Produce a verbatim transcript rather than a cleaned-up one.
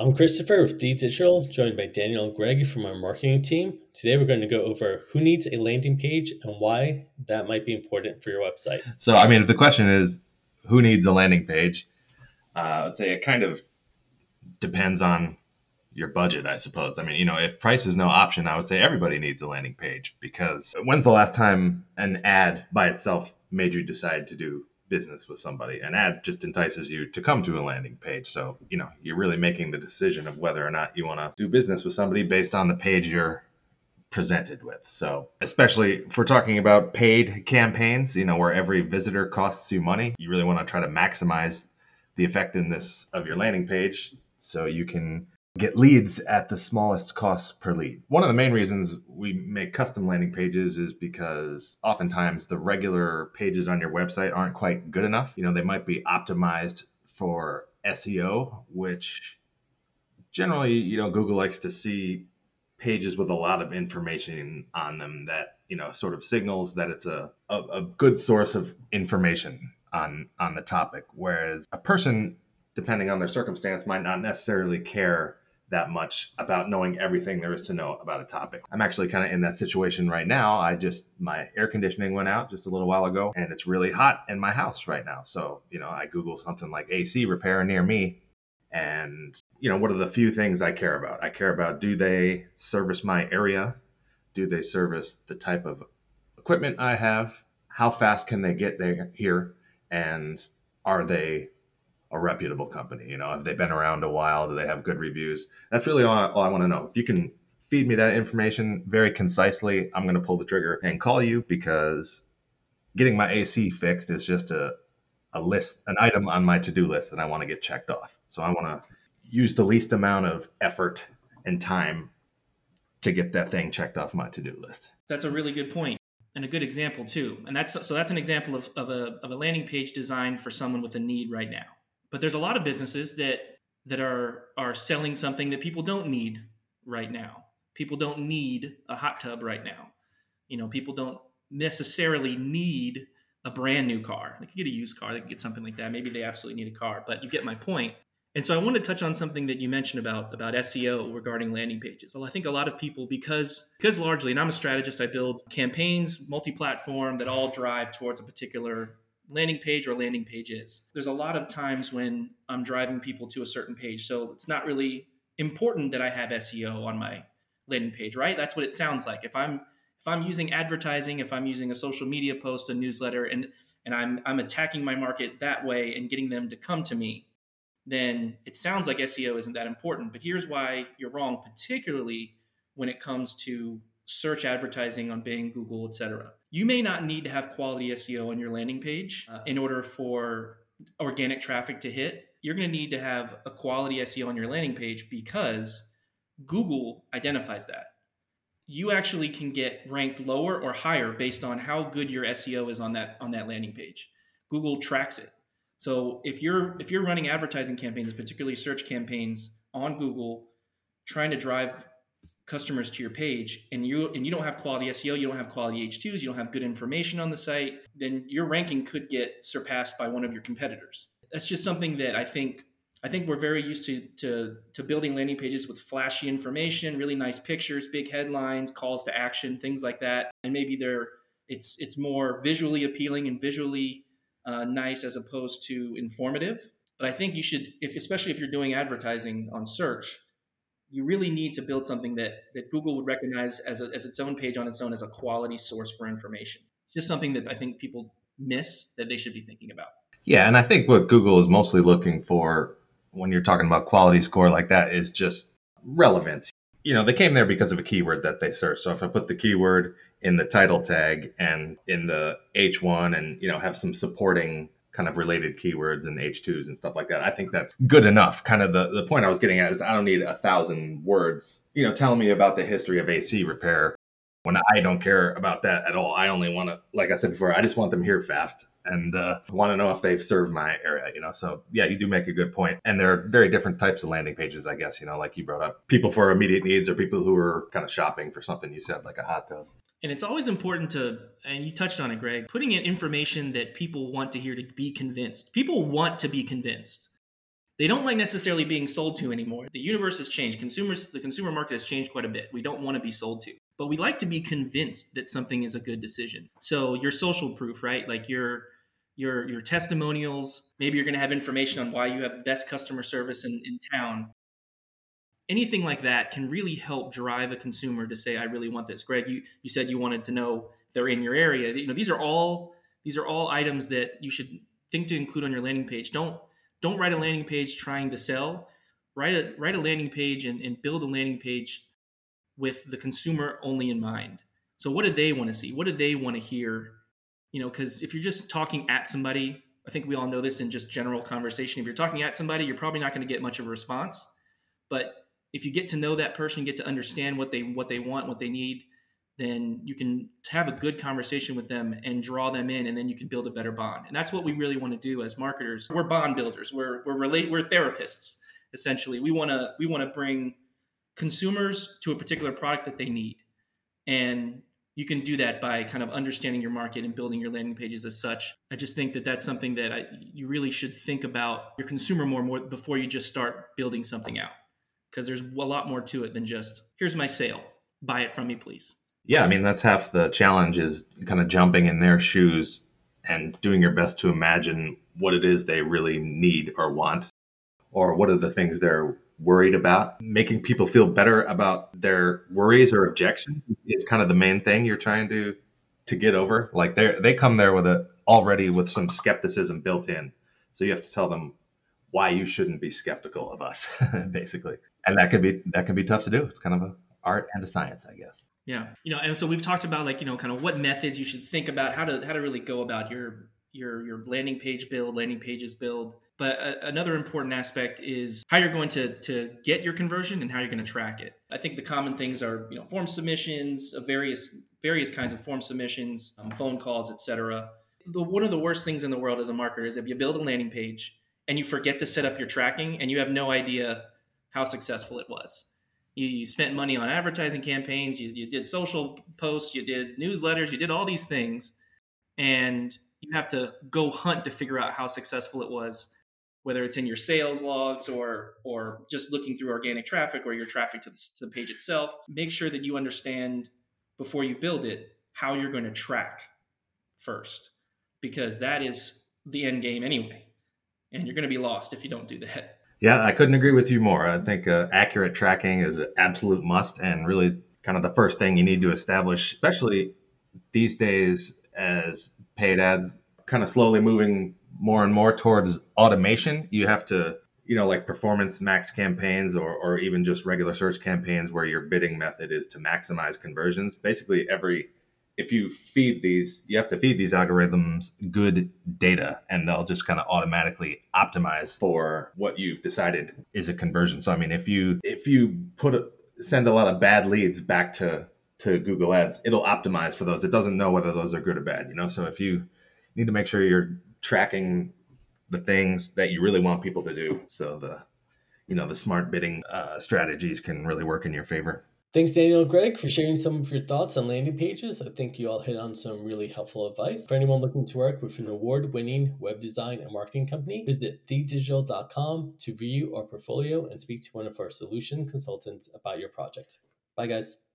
I'm Christopher with The Digital, joined by Daniel and Greg from our marketing team. Today we're going to go over who needs a landing page and why that might be important for your website. So, I mean, if the question is who needs a landing page, uh, I would say it kind of depends on your budget, I suppose. I mean, you know, if price is no option, I would say everybody needs a landing page, because when's the last time an ad by itself made you decide to do business with somebody? An ad just entices you to come to a landing page. So, you know, you're really making the decision of whether or not you want to do business with somebody based on the page you're presented with. So, especially if we're talking about paid campaigns, you know, where every visitor costs you money, you really want to try to maximize the effectiveness of your landing page so you can get leads at the smallest cost per lead. One of the main reasons we make custom landing pages is because oftentimes the regular pages on your website aren't quite good enough. You know, they might be optimized for S E O, which generally, you know, Google likes to see pages with a lot of information on them that, you know, sort of signals that it's a, a, a good source of information on, on the topic. Whereas a person, depending on their circumstance, might not necessarily care that much about knowing everything there is to know about a topic. I'm actually kind of in that situation right now. I just, my air conditioning went out just a little while ago, and it's really hot in my house right now. So, you know, I Google something like A C repair near me, and, you know, what are the few things I care about? I care about, do they service my area? Do they service the type of equipment I have? How fast can they get there here? And are they a reputable company? You know, have they been around a while? Do they have good reviews? That's really all I, all I want to know. If you can feed me that information very concisely, I'm going to pull the trigger and call you, because getting my A C fixed is just a, a list, an item on my to-do list, and I want to get checked off. So I want to use the least amount of effort and time to get that thing checked off my to-do list. That's a really good point. And a good example too. And that's, so that's an example of, of a, of a landing page designed for someone with a need right now. But there's a lot of businesses that that are are selling something that people don't need right now. People don't need a hot tub right now. You know, people don't necessarily need a brand new car. They can get a used car. They can get something like that. Maybe they absolutely need a car, but you get my point. And so I want to touch on something that you mentioned about, about S E O regarding landing pages. Well, I think a lot of people, because, because largely, and I'm a strategist, I build campaigns, multi-platform, that all drive towards a particular landing page or landing pages. There's a lot of times when I'm driving people to a certain page. So it's not really important that I have S E O on my landing page, right? That's what it sounds like. If I'm if I'm using advertising, if I'm using a social media post, a newsletter, and and I'm I'm attacking my market that way and getting them to come to me, then it sounds like S E O isn't that important. But here's why you're wrong, particularly when it comes to search advertising on Bing, Google, et cetera. You may not need to have quality S E O on your landing page uh, in order for organic traffic to hit. You're going to need to have a quality S E O on your landing page, because Google identifies that. You actually can get ranked lower or higher based on how good your S E O is on that on that landing page. Google tracks it. So if you're if you're running advertising campaigns, particularly search campaigns on Google, trying to drive customers to your page, and you and you don't have quality S E O, you don't have quality H two s, you don't have good information on the site, then your ranking could get surpassed by one of your competitors. That's just something that I think I think we're very used to to to building landing pages with flashy information, really nice pictures, big headlines, calls to action, things like that. And maybe they're it's it's more visually appealing and visually uh, nice as opposed to informative. But I think you should, if especially if you're doing advertising on search, you really need to build something that, that Google would recognize as, a, as its own page on its own as a quality source for information. It's just something that I think people miss that they should be thinking about. Yeah, and I think what Google is mostly looking for when you're talking about quality score like that is just relevance. You know, they came there because of a keyword that they searched. So if I put the keyword in the title tag and in the H one and, you know, have some supporting kind of related keywords and H two s and stuff like that, I think that's good enough. Kind of the, the point I was getting at is I don't need a thousand words, you know, telling me about the history of A C repair when I don't care about that at all. I only want to, like I said before, I just want them here fast and uh, want to know if they've served my area, you know. So yeah, you do make a good point. And there are very different types of landing pages, I guess, you know, like you brought up, people for immediate needs or people who are kind of shopping for something you said, like a hot tub. And it's always important to, and you touched on it, Greg, putting in information that people want to hear to be convinced. People want to be convinced. they don't like necessarily being sold to anymore. The universe has changed. Consumers, the consumer market has changed quite a bit. We don't want to be sold to, but we like to be convinced that something is a good decision. So your social proof, right? Like your your your testimonials, maybe you're going to have information on why you have the best customer service in, in town. Anything like that can really help drive a consumer to say, I really want this. Greg, you, you said you wanted to know if they're in your area. You know, these are all these are all items that you should think to include on your landing page. Don't don't write a landing page trying to sell. Write a write a landing page and, and build a landing page with the consumer only in mind. So what do they want to see? What do they want to hear? You know, because if you're just talking at somebody, I think we all know this in just general conversation. If you're talking at somebody, you're probably not going to get much of a response. But if you get to know that person, get to understand what they what they want, what they need, then you can have a good conversation with them and draw them in, and then you can build a better bond. And that's what we really want to do as marketers. We're bond builders. We're we're relate we're therapists essentially. We want to we want to bring consumers to a particular product that they need, and you can do that by kind of understanding your market and building your landing pages as such. I just think that that's something that I, you really should think about your consumer more more before you just start building something out. Because there's a lot more to it than just, here's my sale, buy it from me, please. Yeah, I mean, that's half the challenge is kind of jumping in their shoes and doing your best to imagine what it is they really need or want, or what are the things they're worried about. Making people feel better about their worries or objections is kind of the main thing you're trying to to get over. Like they they come there with a, already with some skepticism built in. So you have to tell them why you shouldn't be skeptical of us, basically. And that can be that can be tough to do. It's kind of an art and a science, I guess. Yeah. You know, and so we've talked about like, you know, kind of what methods you should think about, how to how to really go about your your your landing page build, landing pages build. But a, another important aspect is how you're going to to get your conversion and how you're going to track it. I think the common things are, you know, form submissions, of various various kinds of form submissions, um, phone calls, et cetera. The, one of the worst things in the world as a marketer is if you build a landing page and you forget to set up your tracking and you have no idea how successful it was. You, you spent money on advertising campaigns, you, you did social posts, you did newsletters, you did all these things, and you have to go hunt to figure out how successful it was, whether it's in your sales logs or or just looking through organic traffic or your traffic to the, to the page itself. Make sure that you understand before you build it how you're going to track first, because that is the end game anyway. And you're going to be lost if you don't do that. Yeah, I couldn't agree with you more. I think uh, accurate tracking is an absolute must and really kind of the first thing you need to establish, especially these days as paid ads kind of slowly moving more and more towards automation. You have to, you know, like performance max campaigns or, or even just regular search campaigns where your bidding method is to maximize conversions. Basically, every if you feed these, you have to feed these algorithms good data, and they'll just kind of automatically optimize for what you've decided is a conversion. So, I mean, if you if you put a, send a lot of bad leads back to, to Google Ads, it'll optimize for those. It doesn't know whether those are good or bad, you know? So if you need to make sure you're tracking the things that you really want people to do. So the, you know, the smart bidding uh, strategies can really work in your favor. Thanks, Daniel and Greg, for sharing some of your thoughts on landing pages. I think you all hit on some really helpful advice. For anyone looking to work with an award-winning web design and marketing company, visit the digital dot com to view our portfolio and speak to one of our solution consultants about your project. Bye, guys.